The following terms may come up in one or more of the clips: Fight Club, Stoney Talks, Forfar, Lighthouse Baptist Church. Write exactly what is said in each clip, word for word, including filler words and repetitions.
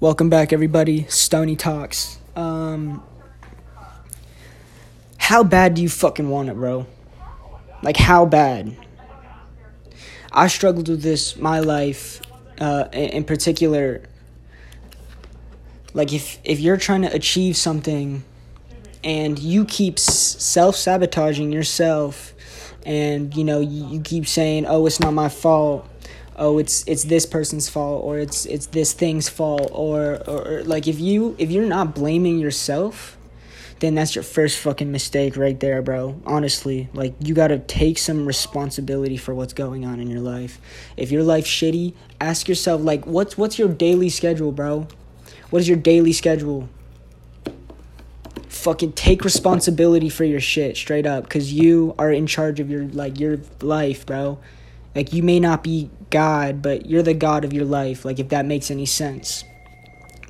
Welcome back, everybody. Stoney Talks. Um, how bad do you fucking want it, bro? Like, how bad? I struggled with this my life, uh, in particular. Like, if if you're trying to achieve something, and you keep s- self-sabotaging yourself, and you know you, you keep saying, "Oh, it's not my fault." Oh, it's it's this person's fault, or it's it's this thing's fault, or, or or like if you if you're not blaming yourself, then that's your first fucking mistake right there, bro. Honestly, like you gotta take some responsibility for what's going on in your life. If your life's shitty, ask yourself, like, what's what's your daily schedule, bro? What is your daily schedule? Fucking take responsibility for your shit, straight up, because you are in charge of your like your life, bro. Like, you may not be God, but you're the God of your life, like, if that makes any sense.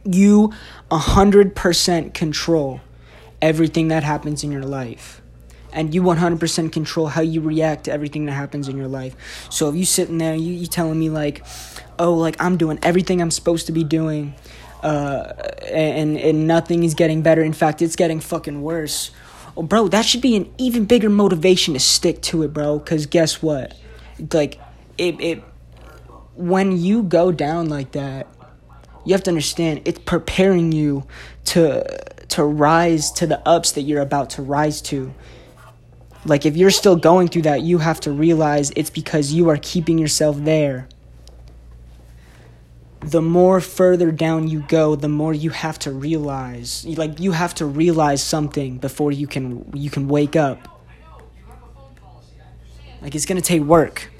You one hundred percent control everything that happens in your life. And you one hundred percent control how you react to everything that happens in your life. So if you sitting there, you, you telling me, like, oh, like, I'm doing everything I'm supposed to be doing, uh, and, and nothing is getting better. In fact, it's getting fucking worse. Oh, bro, that should be an even bigger motivation to stick to it, bro, because guess what? Like, it, it, when you go down like that, you have to understand it's preparing you to to rise to the ups that you're about to rise to. Like, if you're still going through that, you have to realize it's because you are keeping yourself there. The more further down you go, the more you have to realize. Like, you have to realize something before you can you can wake up. Like, it's going to take work.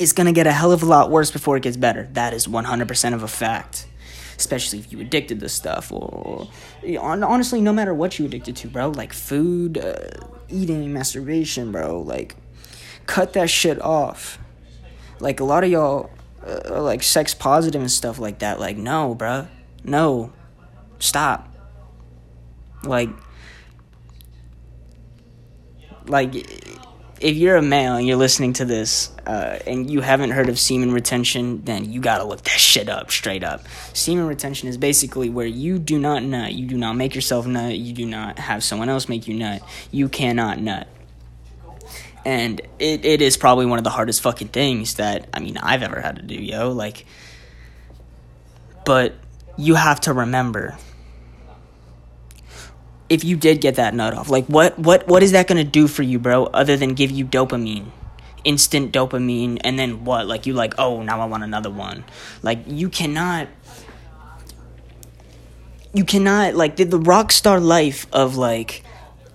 It's going to get a hell of a lot worse before it gets better. That is one hundred percent of a fact. Especially if you addicted to stuff. Or, or honestly, no matter what you addicted to, bro. Like, food, uh, eating, masturbation, bro. Like, cut that shit off. Like, a lot of y'all uh, are, like, sex positive and stuff like that. Like, no, bro. No. Stop. Like, like... If you're a male and you're listening to this uh, and you haven't heard of semen retention, then you gotta look that shit up, straight up. Semen retention is basically where you do not nut, you do not make yourself nut, you do not have someone else make you nut, you cannot nut. And it, it is probably one of the hardest fucking things that, I mean, I've ever had to do, yo, like, but you have to remember, if you did get that nut off, like, what, what, what is that going to do for you, bro, other than give you dopamine, instant dopamine, and then what? Like, you like, oh, now I want another one. Like, you cannot, you cannot, like, the, the rock star life of, like,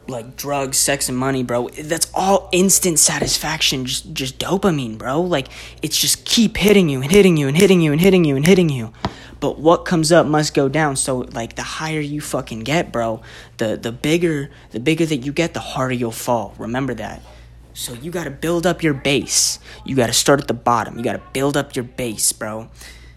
like, drugs, sex, and money, bro, that's all instant satisfaction, just, just dopamine, bro. Like, it's just keep hitting you and hitting you and hitting you and hitting you and hitting you. But what comes up must go down. So, like, the higher you fucking get, bro, the, the bigger the bigger that you get, the harder you'll fall. Remember that. So you got to build up your base. You got to start at the bottom. You got to build up your base, bro.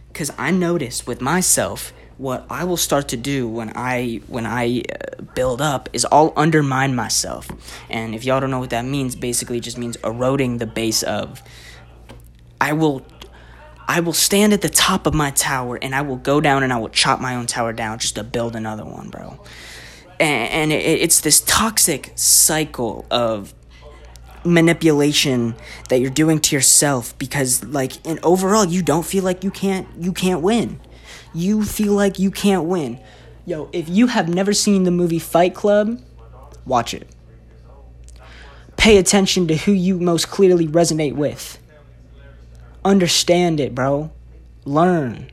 Because I noticed with myself, what I will start to do when I when I uh, build up is I'll undermine myself. And if y'all don't know what that means, basically it just means eroding the base of. I will... I will stand at the top of my tower, and I will go down, and I will chop my own tower down just to build another one, bro. And, and it, it's this toxic cycle of manipulation that you're doing to yourself, because, like, in overall, you don't feel like you can't you can't win. You feel like you can't win. Yo, if you have never seen the movie Fight Club, watch it. Pay attention to who you most clearly resonate with. Understand it, bro. Learn.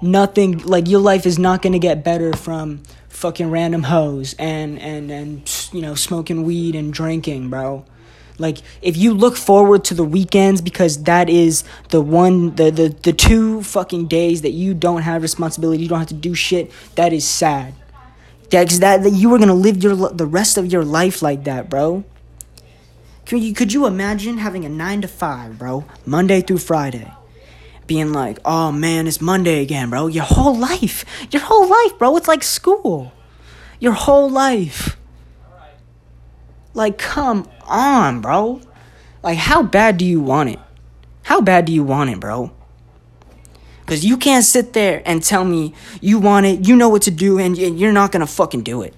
Nothing, like, your life is not gonna get better from fucking random hoes and and and you know smoking weed and drinking, bro. Like, if you look forward to the weekends because that is the one the the the two fucking days that you don't have responsibility, you don't have to do shit, that is sad. That's that, that you were gonna live your the rest of your life like that, bro. Could you, could you imagine having a nine to five, bro, Monday through Friday, being like, oh, man, it's Monday again, bro. Your whole life. Your whole life, bro. It's like school. Your whole life. Like, come on, bro. Like, how bad do you want it? How bad do you want it, bro? Because you can't sit there and tell me you want it, you know what to do, and you're not going to fucking do it.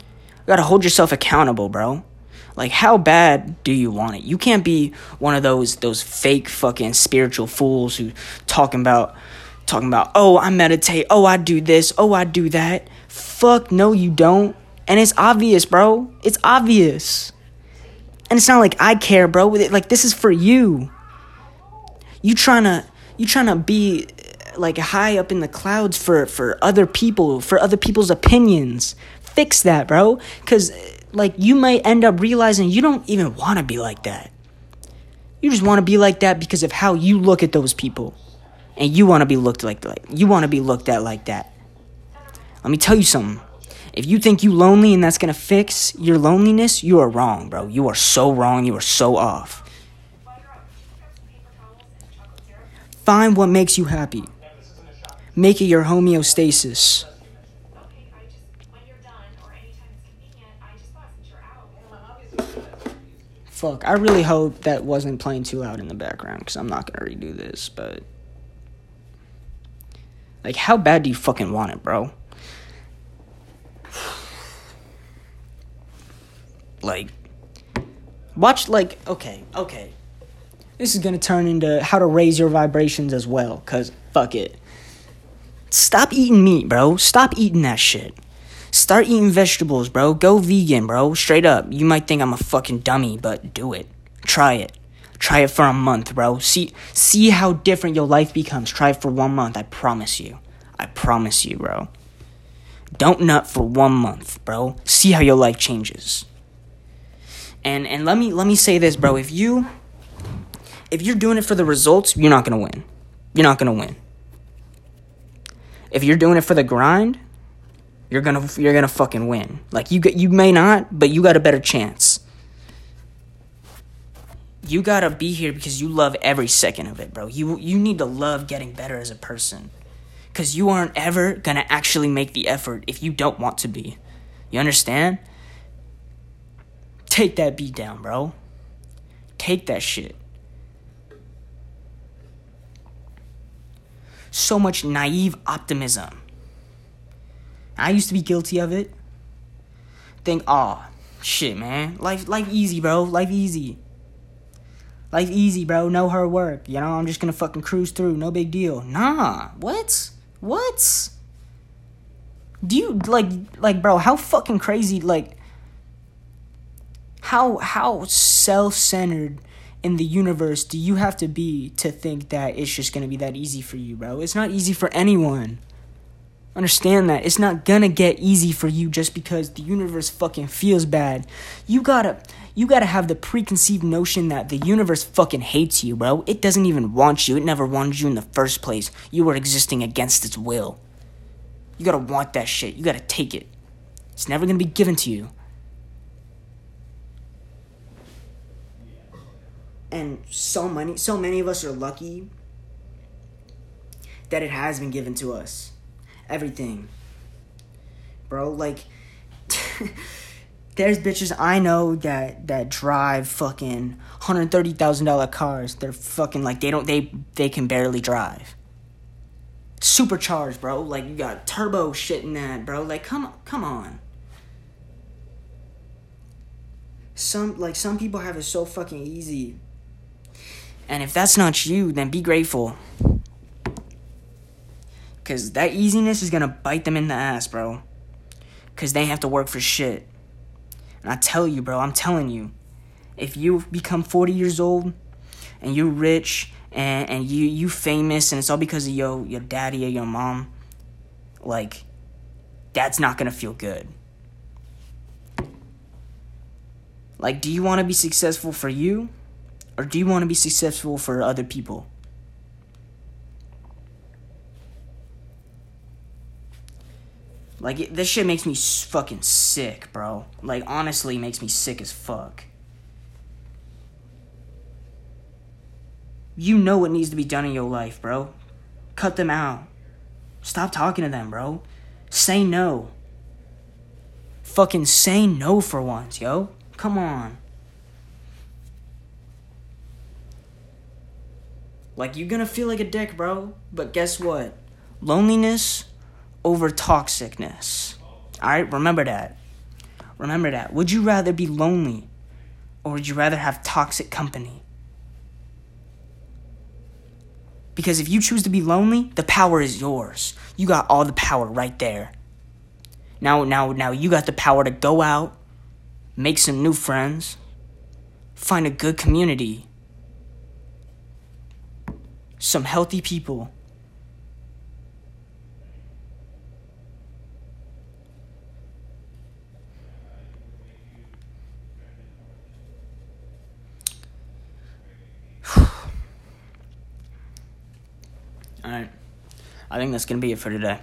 You got to hold yourself accountable, bro. Like, how bad do you want it? You can't be one of those those fake fucking spiritual fools who talking about, talking about, oh, I meditate, oh, I do this, oh, I do that. Fuck, no, you don't. And it's obvious, bro. It's obvious. And it's not like I care, bro. Like, this is for you. You trying to... You trying to be like high up in the clouds for, for other people, for other people's opinions. Fix that, bro. Because like you might end up realizing you don't even want to be like that. You just want to be like that because of how you look at those people, and you want to be looked like like you want to be looked at like that. Let me tell you something. If you think you're lonely and that's gonna fix your loneliness, you are wrong, bro. You are so wrong. You are so off. Find what makes you happy. Make it your homeostasis. Fuck, I really hope that wasn't playing too loud in the background, because I'm not going to redo this, but... Like, how bad do you fucking want it, bro? Like... Watch, like... Okay, okay. This is going to turn into how to raise your vibrations as well, because fuck it. Stop eating meat, bro. Stop eating that shit. Start eating vegetables, bro. Go vegan, bro. Straight up. You might think I'm a fucking dummy, but do it. Try it. Try it for a month, bro. See see how different your life becomes. Try it for one month. I promise you. I promise you, bro. Don't nut for one month, bro. See how your life changes. And and let me let me say this, bro. If you... If you're doing it for the results, you're not going to win. You're not going to win. If you're doing it for the grind, you're going to you're going to fucking win. Like you you may not, but you got a better chance. You got to be here because you love every second of it, bro. You you need to love getting better as a person, cuz you aren't ever going to actually make the effort if you don't want to be. You understand? Take that beat down, bro. Take that shit. So much naive optimism. I used to be guilty of it. Think, aw, shit, man. Life life easy, bro. Life easy. Life easy, bro. No hard work. You know, I'm just gonna fucking cruise through. No big deal. Nah. What? What? Do you, like, like, bro, how fucking crazy, like, how, how self-centered in the universe do you have to be to think that it's just gonna be that easy for you, bro? It's not easy for anyone. Understand that. It's not gonna get easy for you just because the universe fucking feels bad. You gotta you gotta have the preconceived notion that the universe fucking hates you, bro. It doesn't even want you. It never wanted you in the first place. You were existing against its will. You gotta want that shit. You gotta take it. It's never gonna be given to you. And so many, so many of us are lucky that it has been given to us. Everything. Bro, like, there's bitches I know that, that drive fucking one hundred thirty thousand dollars cars. They're fucking, like, they don't, they, they can barely drive. Supercharged, bro. Like, you got turbo shit in that, bro. Like, come, come on. Some, like, some people have it so fucking easy. And if that's not you, then be grateful. Because that easiness is going to bite them in the ass, bro. Because they have to work for shit. And I tell you, bro, I'm telling you. If you become forty years old and you're rich and, and you you famous and it's all because of your, your daddy or your mom, like, that's not going to feel good. Like, do you want to be successful for you? Or do you want to be successful for other people? Like, it, this shit makes me fucking sick, bro. Like, honestly, it makes me sick as fuck. You know what needs to be done in your life, bro. Cut them out. Stop talking to them, bro. Say no. Fucking say no for once, yo. Come on. Like, you're gonna feel like a dick, bro. But guess what? Loneliness over toxicness. Alright, remember that. Remember that. Would you rather be lonely, or would you rather have toxic company? Because if you choose to be lonely, the power is yours. You got all the power right there. Now, now, now you got the power to go out, make some new friends, find a good community, some healthy people. Alright, I think that's going to be it for today.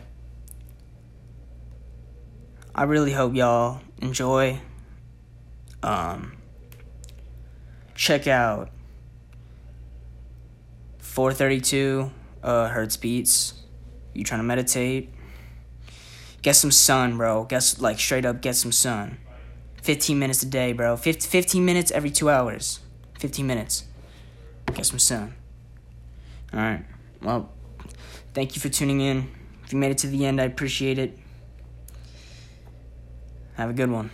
I really hope y'all enjoy. Um, check out four thirty-two uh, Hertz Beats. You trying to meditate? Get some sun, bro. Guess, like, straight up, get some sun. fifteen minutes a day, bro. fifteen minutes every two hours. fifteen minutes. Get some sun. Alright, well, thank you for tuning in. If you made it to the end, I appreciate it. Have a good one.